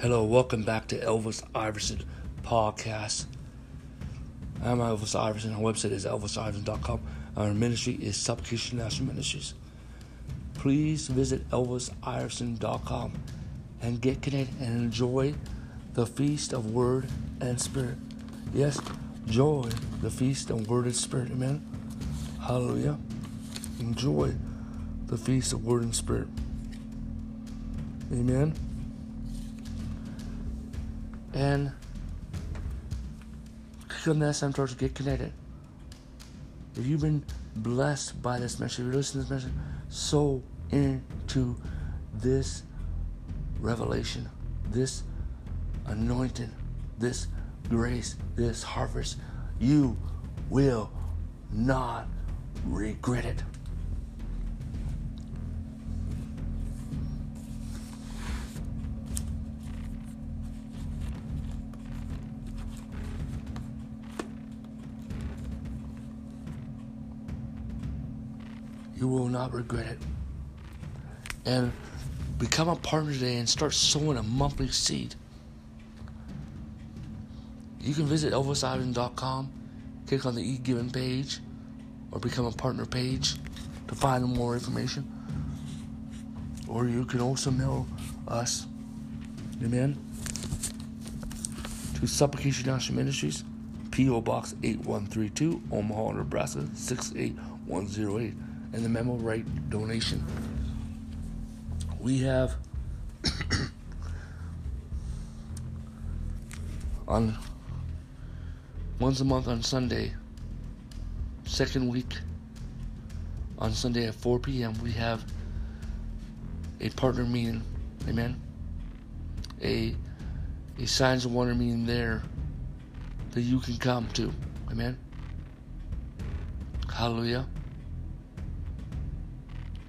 Hello, welcome back to Elvis Iverson podcast. I'm Elvis Iverson. Our website is ElvisIverson.com. Our ministry is Subcution National Ministries. Please visit ElvisIverson.com and get connected and enjoy the Feast of Word and Spirit. Yes, enjoy the Feast of Word and Spirit. Amen. Hallelujah. Enjoy the Feast of Word and Spirit. Amen. And click on that SMTR to get connected. If you've been blessed by this message, if you're listening to this message, sow into this revelation, this anointing, this grace, this harvest. You will not regret it. You will not regret it. And become a partner today and start sowing a monthly seed. You can visit ElvisIverson.com, click on the e-giving page, or become a partner page to find more information. Or you can also mail us, amen, to Supplication National Ministries, P.O. Box 8132, Omaha, Nebraska, 68108. And the memo right donation. We have on once a month on Sunday, second week on Sunday at 4 p.m. we have a partner meeting, amen. A signs of wonder meeting there that you can come to, amen. Hallelujah.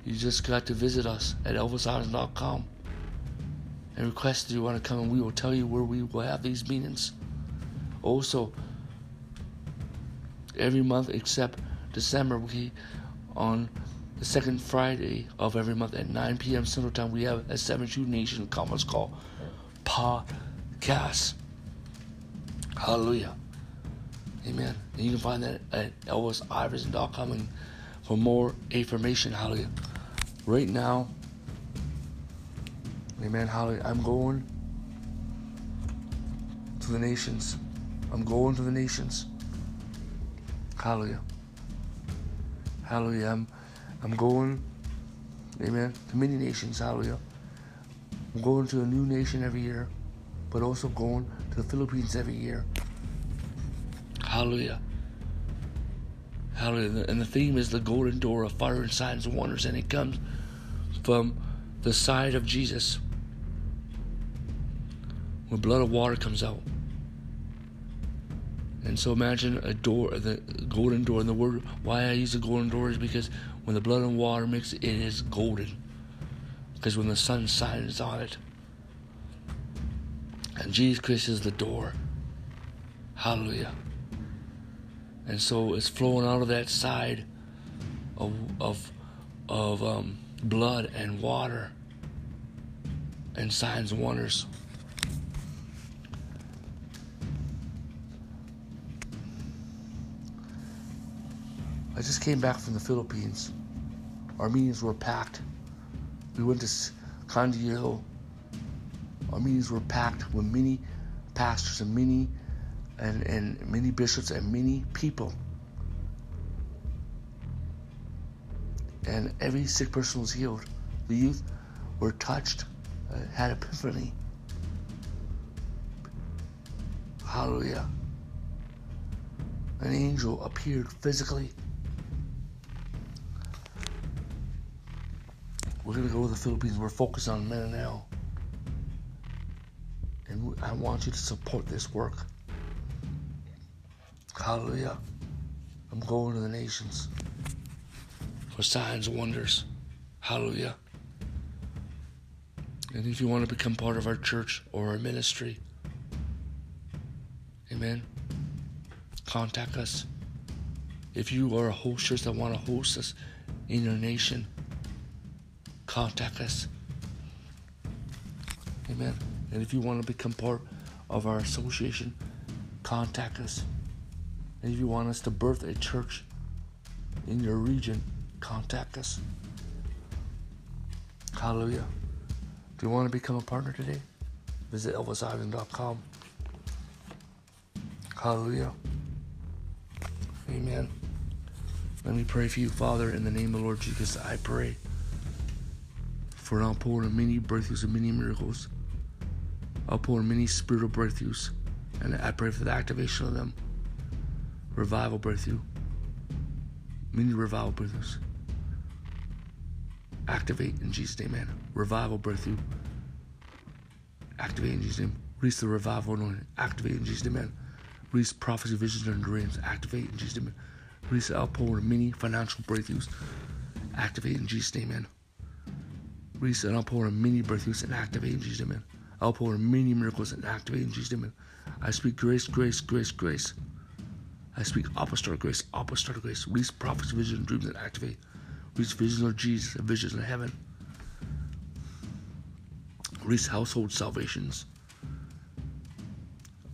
You just got to visit us at ElvisIverson.com and request that you want to come, and we will tell you where we will have these meetings. Also, every month except December, on the second Friday of every month at 9 p.m. Central Time, we have a 72 Nations Conference call podcast. Hallelujah. Amen. And you can find that at ElvisIverson.com and for more information. Hallelujah. Right now, amen, hallelujah, I'm going to the nations. I'm going to the nations. Hallelujah. Hallelujah. I'm going, amen, to many nations. Hallelujah. I'm going to a new nation every year, but also going to the Philippines every year. Hallelujah. Hallelujah. And the theme is the golden door of fire and signs and wonders, and it comes from the side of Jesus when blood of water comes out. And so imagine a door, the golden door. And the word why I use the golden door is because when the blood and water mix, it is golden, because when the sun shines on it, and Jesus Christ is the door. Hallelujah. And so it's flowing out of that side of blood and water and signs and wonders. I just came back from the Philippines. Our meetings were packed. We went to Condeo. Our meetings were packed with many pastors and many bishops and many people. And every sick person was healed. The youth were touched, had epiphany. Hallelujah. An angel appeared physically. We're going to go to the Philippines. We're focused on Mindanao. And I want you to support this work. Hallelujah. I'm going to the nations for signs and wonders. Hallelujah. And if you want to become part of our church or our ministry, amen, contact us. If you are a host church that want to host us in your nation, contact us. Amen. And if you want to become part of our association, contact us. And if you want us to birth a church in your region, contact us. Hallelujah. Do you want to become a partner today? Visit ElvisIverson.com. Hallelujah. Amen. Let me pray for you, Father, in the name of the Lord Jesus. I pray for an outpouring of many breakthroughs and many miracles. Outpouring many spiritual breakthroughs. And I pray for the activation of them. Revival breakthrough. Many revival breakthroughs. Activate in Jesus' name, man. Revival breakthrough. Activate in Jesus' name. Release the revival anointing. Activate in Jesus' name, man. Release prophecy, visions, and dreams. Activate in Jesus' name, man. Release the outpouring of many financial breakthroughs. Activate in Jesus' name, man. Release an outpouring of many breakthroughs and activate in Jesus' name, man. Outpouring of many miracles and activate in Jesus' name, man. I speak grace, grace, grace, grace. I speak apostolic grace, apostolic grace. Release prophecy, visions, and dreams and activate. Release visions of Jesus and visions of heaven. Release household salvations.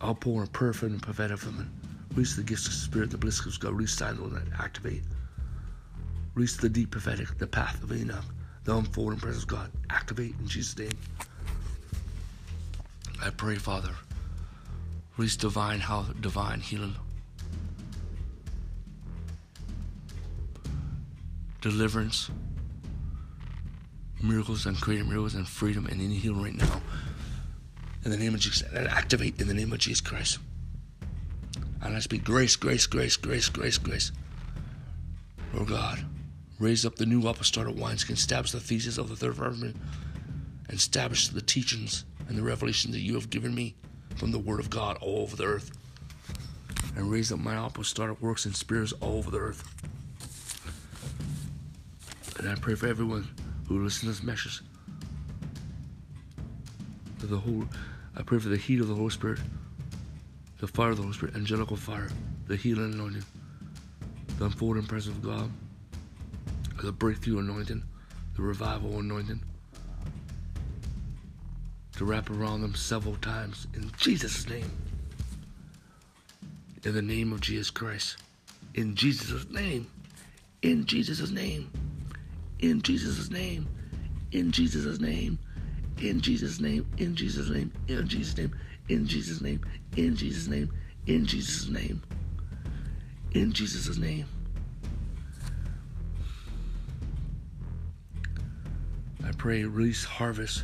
Outpouring of prayer and prophetic women. Release the gifts of spirit, the bliss of God. Release signs and activate. Release the deep prophetic, the path of Enoch, the unfolding presence of God. Activate in Jesus' name. I pray, Father. Release divine health, divine healing. Deliverance, miracles, and creative miracles, and freedom, and any healing right now. In the name of Jesus, and activate in the name of Jesus Christ. And I speak grace, grace, grace, grace, grace, grace. Lord God, raise up the new apostolic wineskin, establish the thesis of the third firmament, and establish the teachings and the revelations that you have given me from the Word of God all over the earth. And raise up my apostolic works and spirits all over the earth. And I pray for everyone who listens to this message. I pray for the heat of the Holy Spirit, the fire of the Holy Spirit, angelical fire, the healing anointing, the unfolding presence of God, the breakthrough anointing, the revival anointing, to wrap around them several times in Jesus' name. In the name of Jesus Christ. In Jesus' name. In Jesus' name. In Jesus' name, in Jesus' name, in Jesus' name, in Jesus' name, in Jesus' name, in Jesus' name, in Jesus' name, in Jesus' name, in Jesus' name. I pray, release harvest,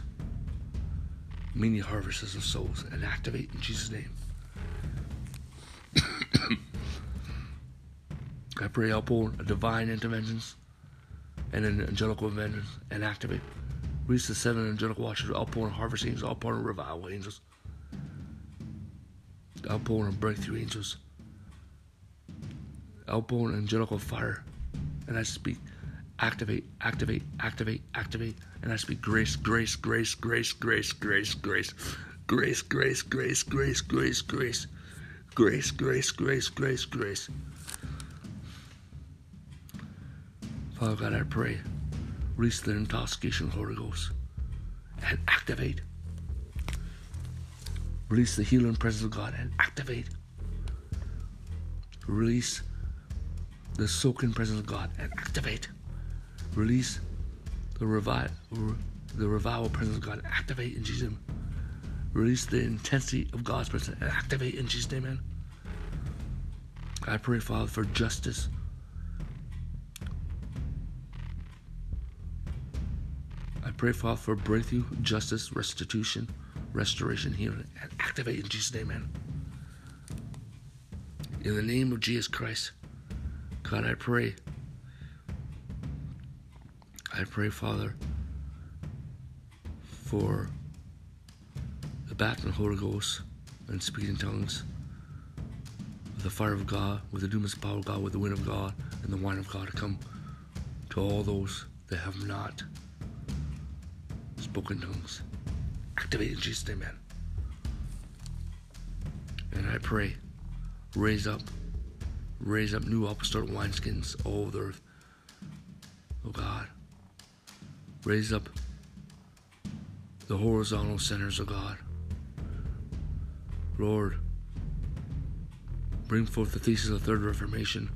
many harvests of souls, and activate in Jesus' name. I pray, outpour divine interventions and an angelical vengeance, and activate. Release the seven angelical watchers, outpouring harvest angels, outpouring revival angels, outpouring breakthrough angels, outpouring angelical fire, and I speak, activate, activate, activate, activate, and I speak grace, grace, grace, grace, grace, grace, grace, grace, grace, grace, grace, grace, grace, grace, grace, grace, grace, grace. Father God, I pray, release the intoxication of the Holy Ghost and activate. Release the healing presence of God and activate. Release the soaking presence of God and activate. Release the revival presence of God and activate in Jesus' name. Release the intensity of God's presence and activate in Jesus' name, man. I pray, Father, for justice. Pray, Father, for breakthrough, justice, restitution, restoration, healing, and activate in Jesus' name, man. In the name of Jesus Christ, God, I pray. I pray, Father, for the baptism of the Holy Ghost and speaking tongues, with the fire of God, with the dunamis power of God, with the wind of God, and the wine of God to come to all those that have not spoken tongues. Activate in Jesus' name, man. And I pray, raise up new apostolic wineskins all over the earth. Oh God, raise up the horizontal centers of God Lord, bring forth the thesis of the Third Reformation.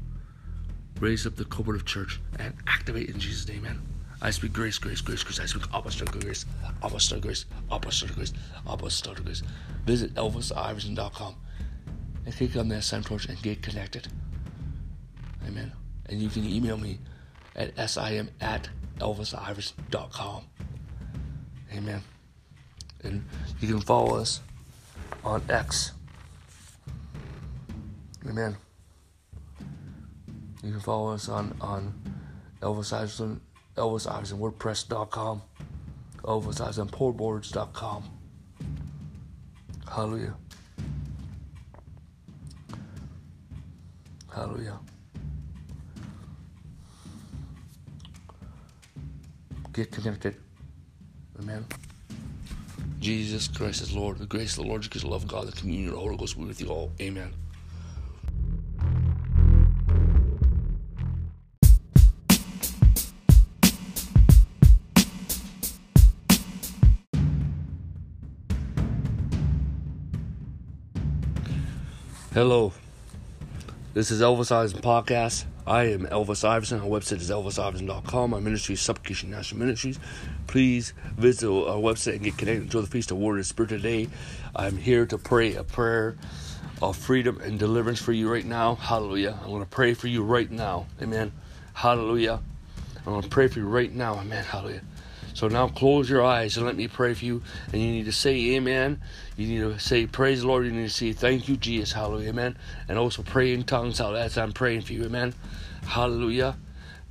Raise up the cooperative church and activate in Jesus' name, man. I speak grace, grace, grace, grace. I speak apostolic grace, apostolic grace, apostolic grace, apostolic grace. Visit ElvisIverson.com and click on that sign torch and get connected. Amen. And you can email me at sim@elvisiverson.com. Amen. And you can follow us on X. Amen. You can follow us on Elvis Iverson, ElvisIversonWordPress.com, ElvisIversonPoorboards.com. Hallelujah. Hallelujah. Get connected. Amen. Jesus Christ is Lord. The grace of the Lord, the love of God, the communion of the Holy Ghost be with you all. Amen. Hello, this is Elvis Iverson Podcast. I am Elvis Iverson. Our website is elvisiverson.com. Our ministry is Supplication National Ministries. Please visit our website and get connected. Enjoy the Feast of Word and Spirit today. I'm here to pray a prayer of freedom and deliverance for you right now. Hallelujah. I'm going to pray for you right now. Amen. Hallelujah. I'm going to pray for you right now. Amen. Hallelujah. So now close your eyes and let me pray for you. And you need to say amen. You need to say praise the Lord. You need to say thank you, Jesus. Hallelujah. Amen. And also pray in tongues out as I'm praying for you. Amen. Hallelujah.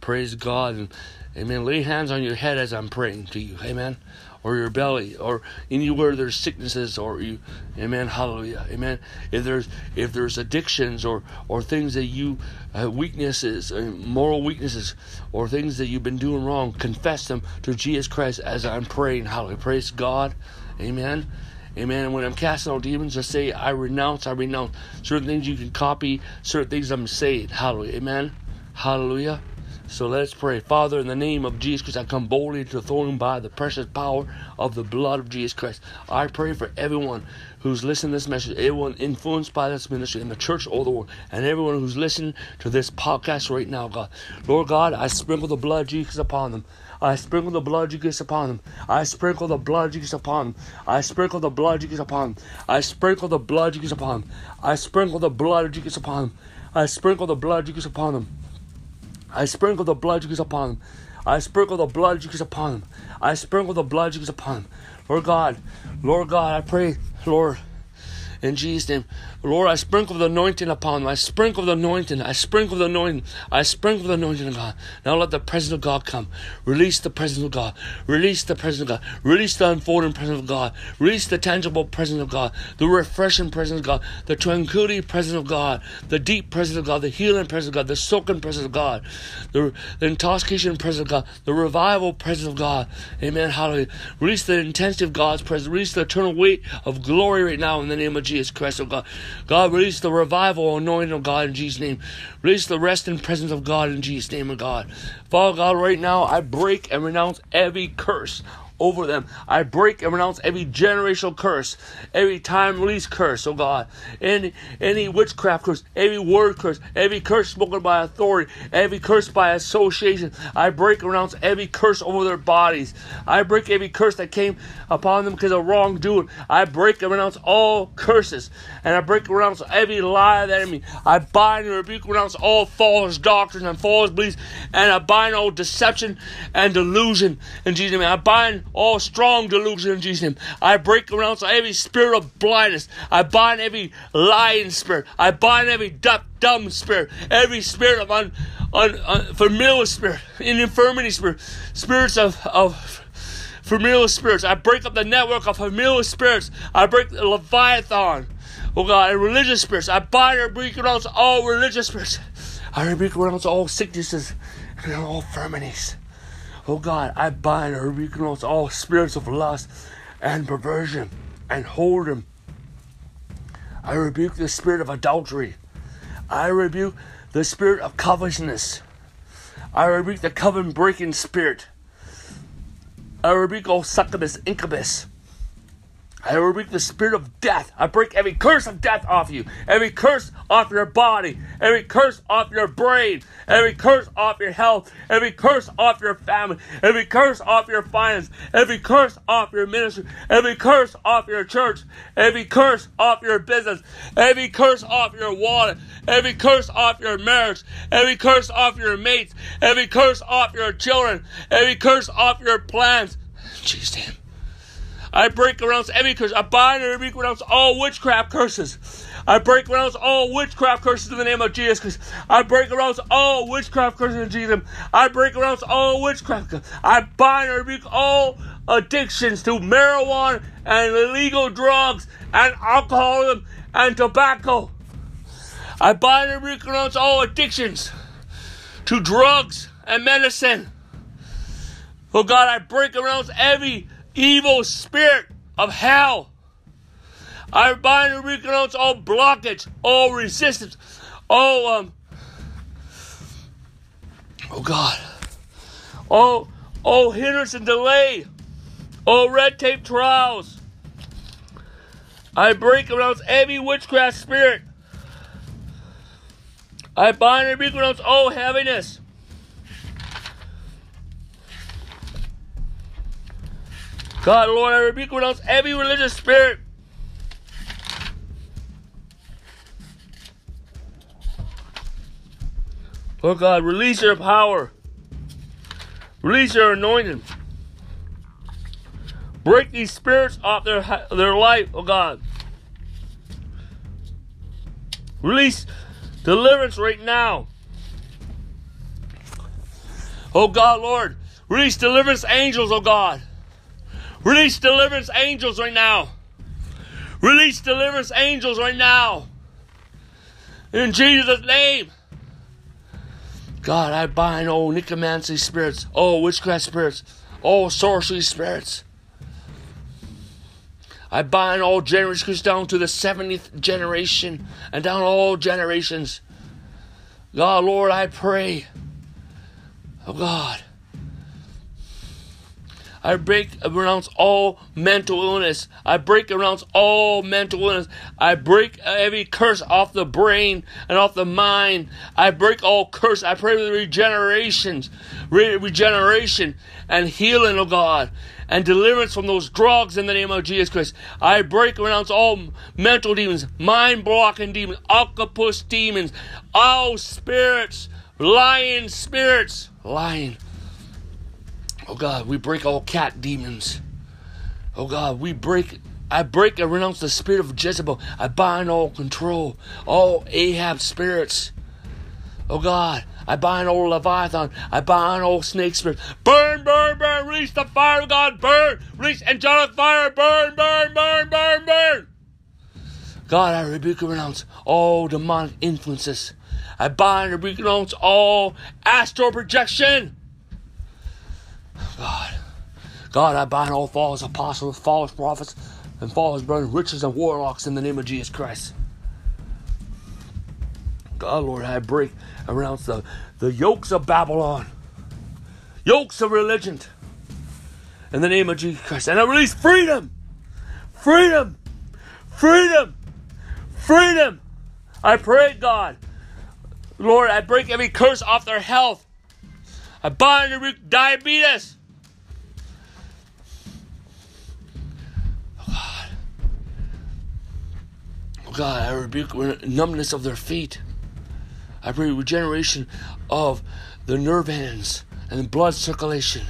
Praise God. And amen. Lay hands on your head as I'm praying to you. Amen. Or your belly. Or anywhere there's sicknesses or you. Amen. Hallelujah. Amen. If there's addictions or things that you weaknesses, moral weaknesses, or things that you've been doing wrong, confess them to Jesus Christ as I'm praying. Hallelujah. Praise God. Amen. Amen. And when I'm casting out demons, I say, I renounce, I renounce. Certain things you can copy, certain things I'm saying. Hallelujah. Amen. Hallelujah. So let's pray. Father, in the name of Jesus Christ, I come boldly to the throne by the precious power of the blood of Jesus Christ. I pray for everyone who's listening to this message, everyone influenced by this ministry in the church all the world, and everyone who's listening to this podcast right now, God. Lord God, I sprinkle the blood of Jesus upon them. I sprinkle the blood of Jesus upon them. I sprinkle the blood of Jesus upon them. I sprinkle the blood of Jesus upon them. I sprinkle the blood of Jesus upon them. I sprinkle the blood of Jesus upon them. I sprinkle the blood of Jesus upon them. I sprinkle the blood of Jesus upon them. I sprinkle the blood of Jesus upon them. I sprinkle the blood of Jesus upon them. Lord God, I pray, Lord, in Jesus' name. Lord, I sprinkle the anointing upon them. I sprinkle the anointing. I sprinkle the anointing. I sprinkle the anointing of God. Now let the presence of God come. Release the presence of God. Release the presence of God. Release the unfolding presence of God. Release the tangible presence of God. The refreshing presence of God. The tranquility presence of God. The deep presence of God. The healing presence of God. The soaking presence of God. The intoxication presence of God. The revival presence of God. Amen. Hallelujah. Release the intensity of God's presence. Release the eternal weight of glory right now in the name of Jesus Christ, oh God. God, release the revival anointing of God in Jesus' name. Release the rest and presence of God in Jesus' name, of God. Father God, right now, I break and renounce every curse over them. I break and renounce every generational curse, every time release curse, oh God, any witchcraft curse, every word curse, every curse spoken by authority, every curse by association. I break and renounce every curse over their bodies. I break every curse that came upon them because of wrongdoing. I break and renounce all curses, and I break and renounce every lie of the enemy. I bind and rebuke and renounce all false doctrines and false beliefs, and I bind all deception and delusion in Jesus' name. I bind all strong delusion in Jesus' name. I break and renounce every spirit of blindness. I bind every lying spirit. I bind every dumb spirit. Every spirit of unfamiliar spirit, an infirmity spirit, spirits of familiar spirits. I break up the network of familiar spirits. I break the Leviathan, oh God, and religious spirits. I bind and break and renounce all religious spirits. I rebuke and renounce all sicknesses and all infirmities. Oh God, I bind and rebuke all spirits of lust and perversion and whoredom. I rebuke the spirit of adultery. I rebuke the spirit of covetousness. I rebuke the covenant-breaking spirit. I rebuke all succubus, incubus. I rebuke the spirit of death. I break every curse of death off you. Every curse off your body. Every curse off your brain. Every curse off your health. Every curse off your family. Every curse off your finance. Every curse off your ministry. Every curse off your church. Every curse off your business. Every curse off your wallet. Every curse off your marriage. Every curse off your mates. Every curse off your children. Every curse off your plans. Jesus, damn. I break and renounce every curse. I bind and rebuke and renounce all witchcraft curses. I break and renounce all witchcraft curses in the name of Jesus Christ. I break and renounce all witchcraft curses in Jesus' name. I break and renounce all witchcraft. I bind and rebuke all addictions to marijuana and illegal drugs and alcoholism and tobacco. I bind and rebuke and renounce all addictions to drugs and medicine. Oh God, I break and renounce every evil spirit of hell. I bind and renounce all blockage, all resistance, all all hindrance and delay, all red tape trials. I break and renounce every witchcraft spirit. I bind and renounce all heaviness. God, Lord, I rebuke and renounce every religious spirit. Lord God, release your power. Release your anointing. Break these spirits off their life, oh God. Release deliverance right now. Oh God, Lord, release deliverance angels, oh God. Release deliverance angels right now. Release deliverance angels right now. In Jesus' name. God, I bind all necromancy spirits, all witchcraft spirits, all sorcery spirits. I bind all generations down to the 70th generation and down all generations. God, Lord, I pray. Oh, God. I break and renounce all mental illness. I break and renounce all mental illness. I break every curse off the brain and off the mind. I break all curse. I pray for the regeneration and healing, oh God, and deliverance from those drugs in the name of Jesus Christ. I break and renounce all mental demons, mind-blocking demons, octopus demons, all spirits, lying spirits, lying. Oh God, we break all cat demons. Oh God, I break and renounce the spirit of Jezebel. I bind all control, all Ahab spirits. Oh God, I bind all Leviathan. I bind all snake spirits. Burn, burn, burn, release the fire of God, burn, release angelic fire, burn, burn, burn, burn, burn. God, I rebuke and renounce all demonic influences. I bind and rebuke and renounce all astral projection. God, I bind all false apostles, false prophets, and false brothers, witches, and warlocks in the name of Jesus Christ. God, Lord, I break and renounce the yokes of Babylon, yokes of religion, in the name of Jesus Christ. And I release freedom, freedom, freedom, freedom. I pray, God, Lord, I break every curse off their health. I bind and rebuke diabetes. Oh God, I rebuke numbness of their feet. I pray regeneration of the nerve ends and blood circulation.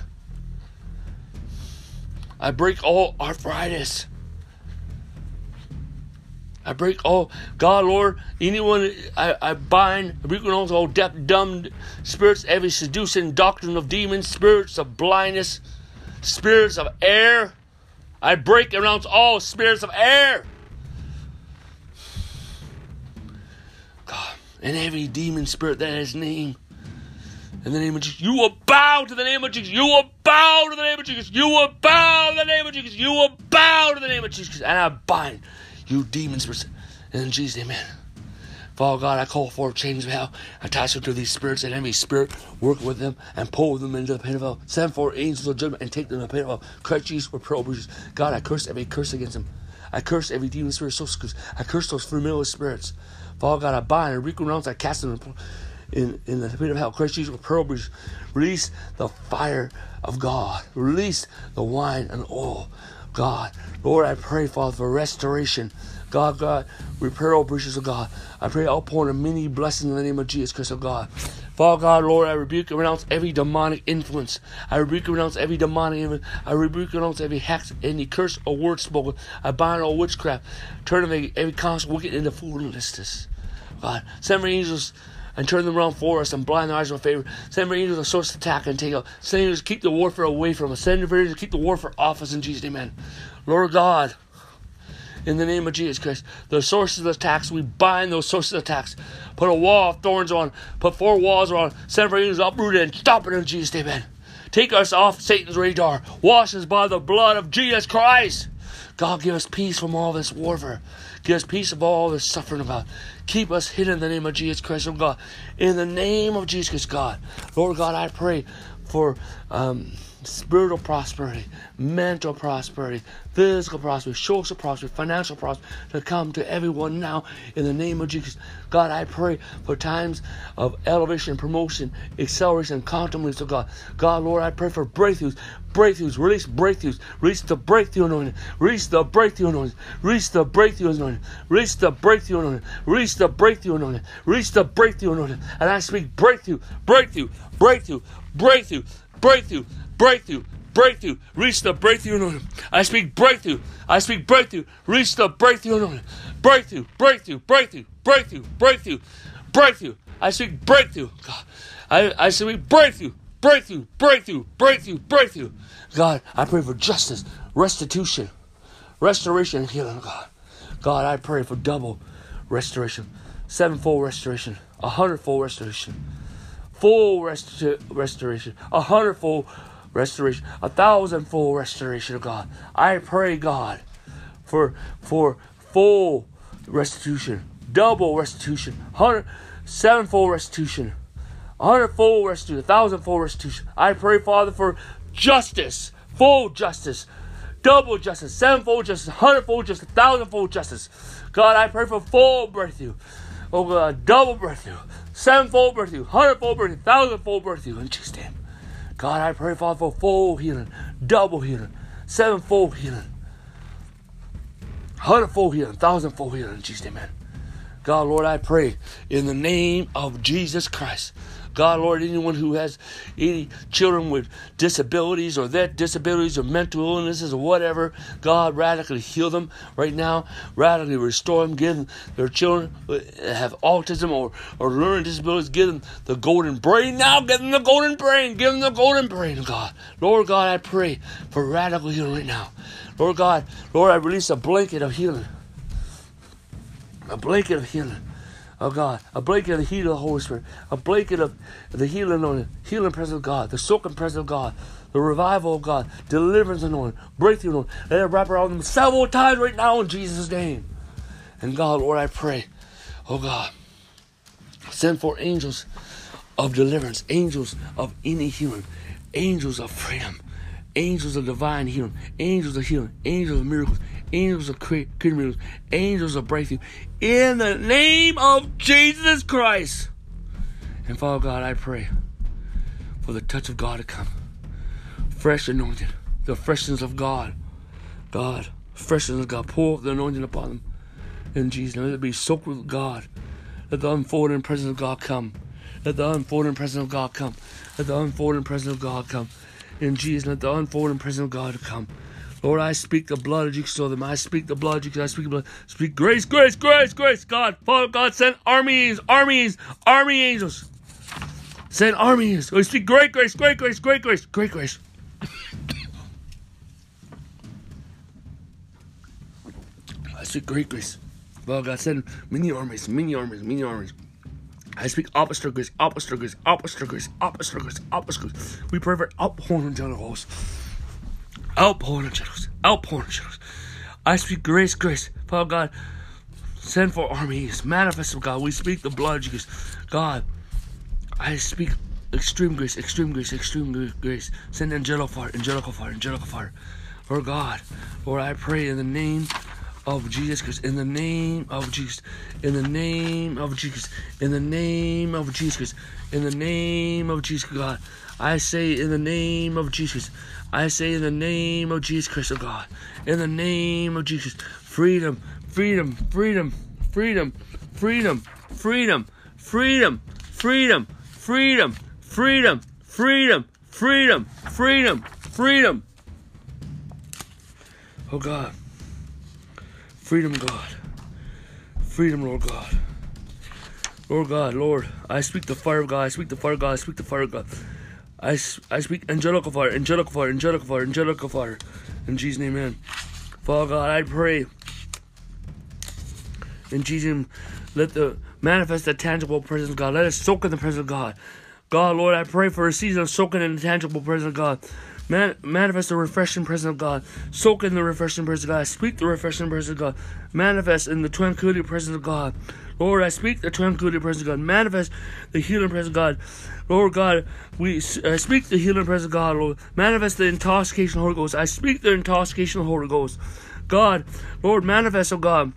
I break all arthritis. I break all, God, Lord, anyone, I bind, rebuke and renounce all deaf, dumb spirits, every seducing doctrine of demons, spirits of blindness, spirits of error. I break and renounce all spirits of error. God, and every demon spirit that has name. In the name of Jesus, you will bow to the name of Jesus. You will bow to the name of Jesus. You will bow to the name of Jesus. You will bow to the name of Jesus. And I bind you demons, in Jesus' name, amen. Father God, I call for chains of hell. I attach them to these spirits, and every spirit work with them and pull them into the pit of hell. Send for angels of judgment and take them to the pit of hell. Christ Jesus, reprobables. God, I curse every curse against them. I curse every demon spirit, so I curse those familiar spirits. Father God, I bind and renounce, I cast them in the pit of hell. Christ Jesus, with pearl bridge, release the fire of God. Release the wine and oil. God, Lord, I pray, Father, for restoration. God, repair all breaches of God. I pray outpouring of many blessings in the name of Jesus Christ of God. Father God, Lord, I rebuke and renounce every demonic influence. I rebuke and renounce every demonic influence. I rebuke and renounce every hex, any curse or word spoken. I bind all witchcraft. Turn every constant wicked into foolishness. God, send your angels and turn them around for us and blind the eyes of our favor. Send your angels a source to attack and take out. Send your angels to keep the warfare away from us. Send your angels to keep the warfare off us in Jesus' name, amen. Lord God, in the name of Jesus Christ, the sources of attacks, we bind those sources of attacks. Put a wall of thorns on. Put four walls around. Send your angels uprooted and stop it in Jesus' name, amen. Take us off Satan's radar. Wash us by the blood of Jesus Christ. God, give us peace from all this warfare. Give us peace of all this suffering of God. Keep us hidden in the name of Jesus Christ, oh God. In the name of Jesus Christ, God. Lord God, I pray for spiritual prosperity, mental prosperity, physical prosperity, social prosperity, financial prosperity to come to everyone now in the name of Jesus. God, I pray for times of elevation, promotion, acceleration, contemplation of God. God, Lord, I pray for breakthroughs, release the breakthrough anointing, release the breakthrough anointing, and I speak breakthrough, reach the breakthrough anointing. I speak breakthrough, reach the breakthrough anointing. Breakthrough. I speak breakthrough. God, I speak breakthrough. God, I pray for justice, restitution, restoration, and healing, God. God, I pray for double restoration, sevenfold restoration, 100-fold restoration, full restoration, 100-fold restoration, 1,000-fold restoration of God. I pray, God, for full restitution, double restitution, 7-fold restitution, 100-fold restitution, 1,000-fold restitution. I pray, Father, for justice, full justice, double justice, 7-fold justice, 100-fold justice, 1,000-fold justice. God, I pray for full breakthrough. Oh God, double breakthrough, 7-fold breakthrough, 100-fold breakthrough, 1,000-fold breakthrough in Jesus' name. God, I pray, Father, for full healing, double healing, 7-fold healing, 100-fold healing, 1,000-fold healing in Jesus' name, amen. God, Lord, I pray in the name of Jesus Christ. God, Lord, anyone who has any children with disabilities or their disabilities or mental illnesses or whatever, God, radically heal them right now. Radically restore them. Give them, their children have autism or learning disabilities, give them the golden brain now. Give them the golden brain, God. Lord God, I pray for radical healing right now. Lord God, Lord, I release a blanket of healing. A blanket of healing. Oh God, a blanket of the healing of the Holy Spirit, a blanket of the healing anointing, healing presence of God, the soaking presence of God, the revival of God, deliverance anointing, breakthrough anointing. Let it wrap around them several times right now in Jesus' name. And God, Lord, I pray, oh God, send forth angels of deliverance, angels of any healing, angels of freedom, angels of divine healing, angels of miracles, angels of miracles, angels of breakthrough, in the name of Jesus Christ. And Father God, I pray for the touch of God to come. Fresh anointing, the freshness of God. God, freshness of God, pour the anointing upon them. In Jesus' name, let it be soaked with God. Let the unfolding presence of God come. Let the unfolding presence of God come. In Jesus, let the unfolding presence of God come. Lord, I speak the blood of Jesus over them. Speak grace, God. Father God, send army angels. Send army angels. We speak great grace. I speak great grace. Father God, send many armies. I speak apostrophes. We pray for outpouring of the Holy Ghost. I speak grace. Father God, send for armies. Manifest of God. We speak the blood of Jesus. God, I speak extreme grace. Send angelical fire. Lord God, Lord, I pray in the name of Jesus Christ, in the name of Jesus, in the name of Jesus, in the name of Jesus Christ, in the name of Jesus, God, I say in the name of Jesus, I say in the name of Jesus Christ, oh God, in the name of Jesus, freedom, freedom, freedom, freedom, freedom, freedom, freedom, freedom, freedom, freedom, freedom, freedom, freedom, freedom. Oh God, freedom, God, freedom, Lord God, Lord God, Lord, I speak the fire of God, I speak the fire of God, I speak the fire of God, I speak angelical fire, angelical fire, angelical fire, angelical fire, in Jesus' name, amen. Father God, I pray, in Jesus' name, let the manifest the tangible presence of God, let us soak in the presence of God. God, Lord, I pray for a season of soaking in the tangible presence of God. Manifest the refreshing presence of God. Soak in the refreshing presence of God. I speak the refreshing presence of God. Manifest in the tranquility presence of God. Lord, I speak the tranquility presence of God. Manifest the healing presence of God. Lord God, I speak the healing presence of God, Lord. Manifest the intoxication of the Holy Ghost. I speak the intoxication of the Holy Ghost. God, Lord, manifest, oh God,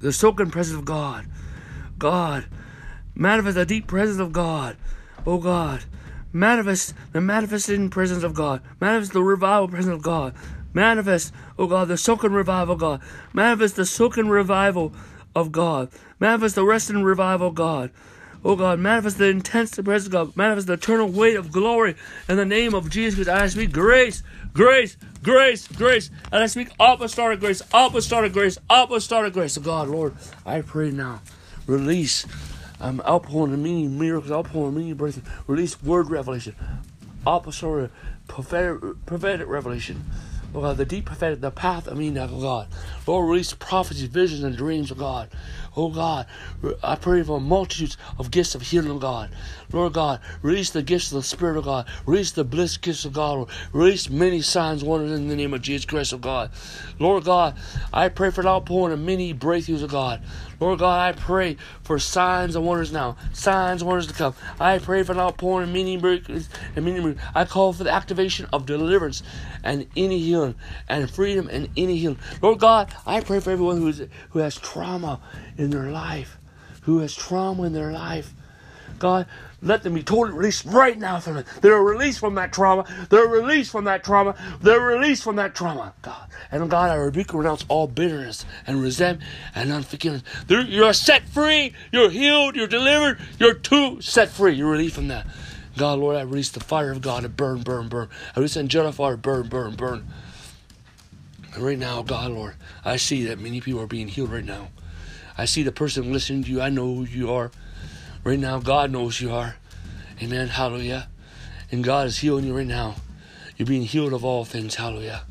the soaking presence of God. God, manifest the deep presence of God. Oh God, manifest the manifesting presence of God. Manifest the revival presence of God. Manifest, oh God, the soaking revival of God. Manifest the soaking revival of God. Manifest the resting revival of God. Oh God, manifest the intense presence of God. Manifest the eternal weight of glory in the name of Jesus. I speak grace, grace, grace, grace. And I speak apostolic grace, apostolic grace, apostolic grace. Oh God, Lord, I pray now. Release. I'm outpouring of many miracles, outpouring of many breakthroughs. Release word revelation, apostolic, prophetic revelation. Oh God, the deep prophetic, the path of me now, oh God. Lord, release prophecies, visions, and dreams, oh God. Oh God, I pray for multitudes of gifts of healing, oh God. Lord God, release the gifts of the Spirit, oh God. Release the bliss gifts of God, Lord. Release many signs, wonders in the name of Jesus Christ, oh God. Lord God, I pray for an outpouring of many breakthroughs, oh God. Lord God, I pray for signs and wonders now, signs and wonders to come. I pray for an outpouring of many miracles and many miracles. I call for the activation of deliverance and any healing and freedom and any healing. Lord God, I pray for everyone who has trauma in their life, who has trauma in their life. God, let them be totally released right now from it. They're released from that trauma. They're released from that trauma. They're released from that trauma, God. And God, I rebuke and renounce all bitterness and resentment and unforgiveness. You're set free. You're healed. You're delivered. You're too set free. You're relieved from that. God, Lord, I release the fire of God to burn, burn, burn. I release angelic fire to burn, burn, burn. And right now, God, Lord, I see that many people are being healed right now. I see the person listening to you. I know who you are. Right now, God knows you are. Amen. Hallelujah. And God is healing you right now. You're being healed of all things. Hallelujah.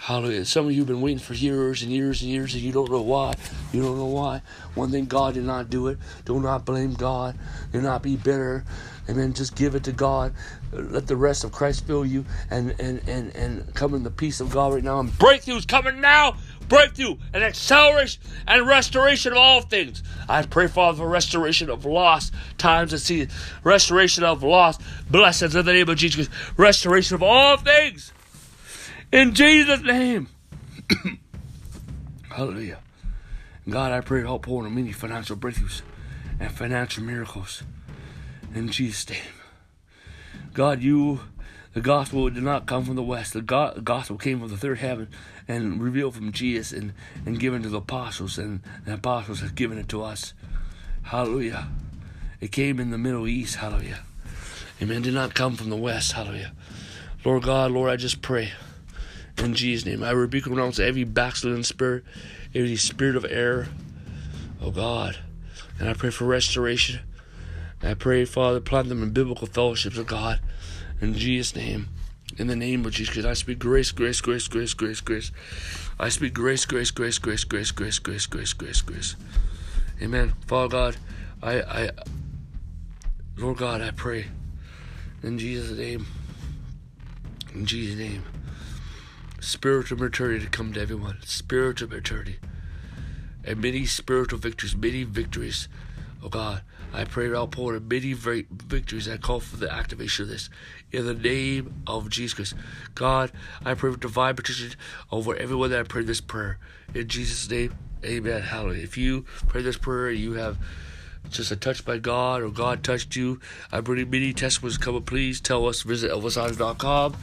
Hallelujah. Some of you have been waiting for years and years and years, and you don't know why. You don't know why. One thing, God did not do it. Do not blame God. Do not be bitter. Amen. Just give it to God. Let the rest of Christ fill you and come in the peace of God right now. And breakthrough's coming now. Breakthrough and acceleration and restoration of all things. I pray, Father, for restoration of lost times and seasons, restoration of lost blessings in the name of Jesus, restoration of all things in Jesus' name. Hallelujah. God, I pray to help pour on many financial breakthroughs and financial miracles in Jesus' name. God, the gospel did not come from the west. The gospel came from the third heaven and revealed from Jesus and given to the apostles, and the apostles have given it to us. Hallelujah. It came in the Middle East. Hallelujah. Amen. It did not come from the west. Hallelujah. Lord God, Lord, I just pray in Jesus' name. I rebuke and renounce every backslidden spirit, every spirit of error. Oh God. And I pray for restoration. I pray, Father, plant them in biblical fellowships of God. In Jesus' name, in the name of Jesus, I speak grace, grace, grace, grace, grace, grace. I speak grace, grace, grace, grace, grace, grace, grace, grace, grace, grace. Amen. Father God, Lord God, I pray in Jesus' name, in Jesus' name, spiritual maturity to come to everyone, spiritual maturity, and many spiritual victories, many victories Oh God, I pray thou pour in many victories. I call for the activation of this in the name of Jesus Christ. God, I pray for divine protection over everyone that I pray this prayer. In Jesus' name, amen. Hallelujah. If you pray this prayer and you have just a touch by God or God touched you, I'm bringing many testimonies coming. Please tell us. Visit ElvisIverson.com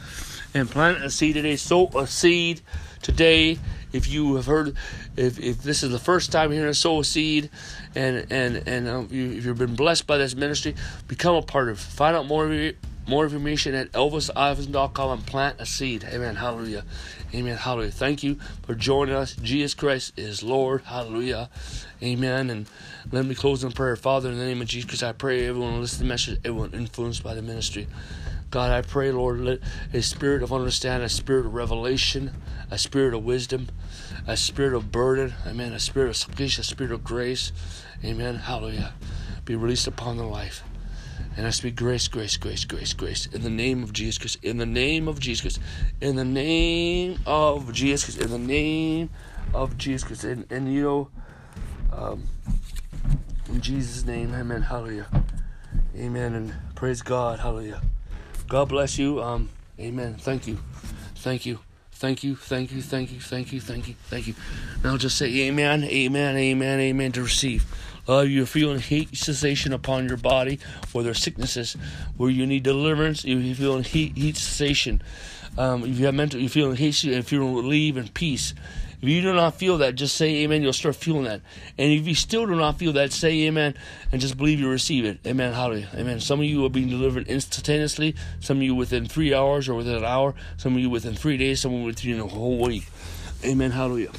and plant a seed today. Sow a seed today. If you have heard, if this is the first time hearing sow a seed, if you've been blessed by this ministry, become a part of it. Find out more information at ElvisIverson.com and plant a seed. Amen. Hallelujah. Amen. Hallelujah. Thank you for joining us. Jesus Christ is Lord. Hallelujah. Amen. And let me close in prayer. Father, in the name of Jesus Christ, I pray everyone listen to the message, everyone influenced by the ministry. God, I pray, Lord, let a spirit of understanding, a spirit of revelation, a spirit of wisdom, a spirit of burden, amen, a spirit of supplication, a spirit of grace, amen, hallelujah, be released upon their life. And I speak grace, grace, grace, grace, grace, in the name of Jesus Christ, in the name of Jesus Christ, in the name of Jesus Christ, in the name of Jesus Christ, in Jesus' name, amen, hallelujah, amen, and praise God, hallelujah. God bless you. Amen. Thank you. Thank you. Thank you. Thank you. Thank you. Thank you. Thank you. Thank you. Now just say amen. Amen. Amen. Amen to receive. You're feeling heat sensation upon your body, where there's sicknesses, where you need deliverance. You're feeling heat sensation. If you have mental, you're feeling heat. If you don't relieve and peace. If you do not feel that, just say amen. You'll start feeling that. And if you still do not feel that, say amen and just believe you receive it. Amen. Hallelujah. Amen. Some of you will be delivered instantaneously. Some of you within 3 hours or within an hour. Some of you within 3 days. Some of you within a whole week. Amen. Hallelujah.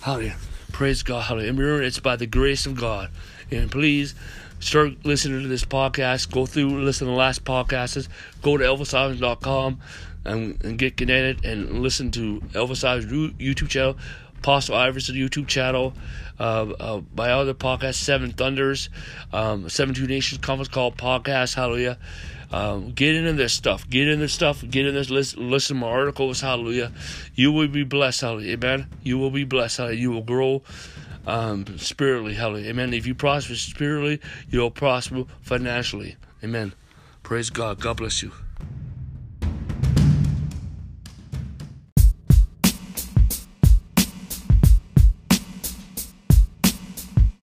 Hallelujah. Praise God. Hallelujah. And remember, it's by the grace of God. And please start listening to this podcast. Go through, listen to the last podcasts. Go to ElvisIverson.com. And get connected and listen to Elvis Iverson's YouTube channel, Apostle Iverson's YouTube channel, my other podcast, Seven Thunders, 72 Nations Conference called podcast, hallelujah. Get into this stuff. Get into this stuff. Get in this list. Listen to my articles, hallelujah. You will be blessed, hallelujah. Amen. You will be blessed, hallelujah. You will grow spiritually, hallelujah. Amen. If you prosper spiritually, you'll prosper financially. Amen. Praise God. God bless you.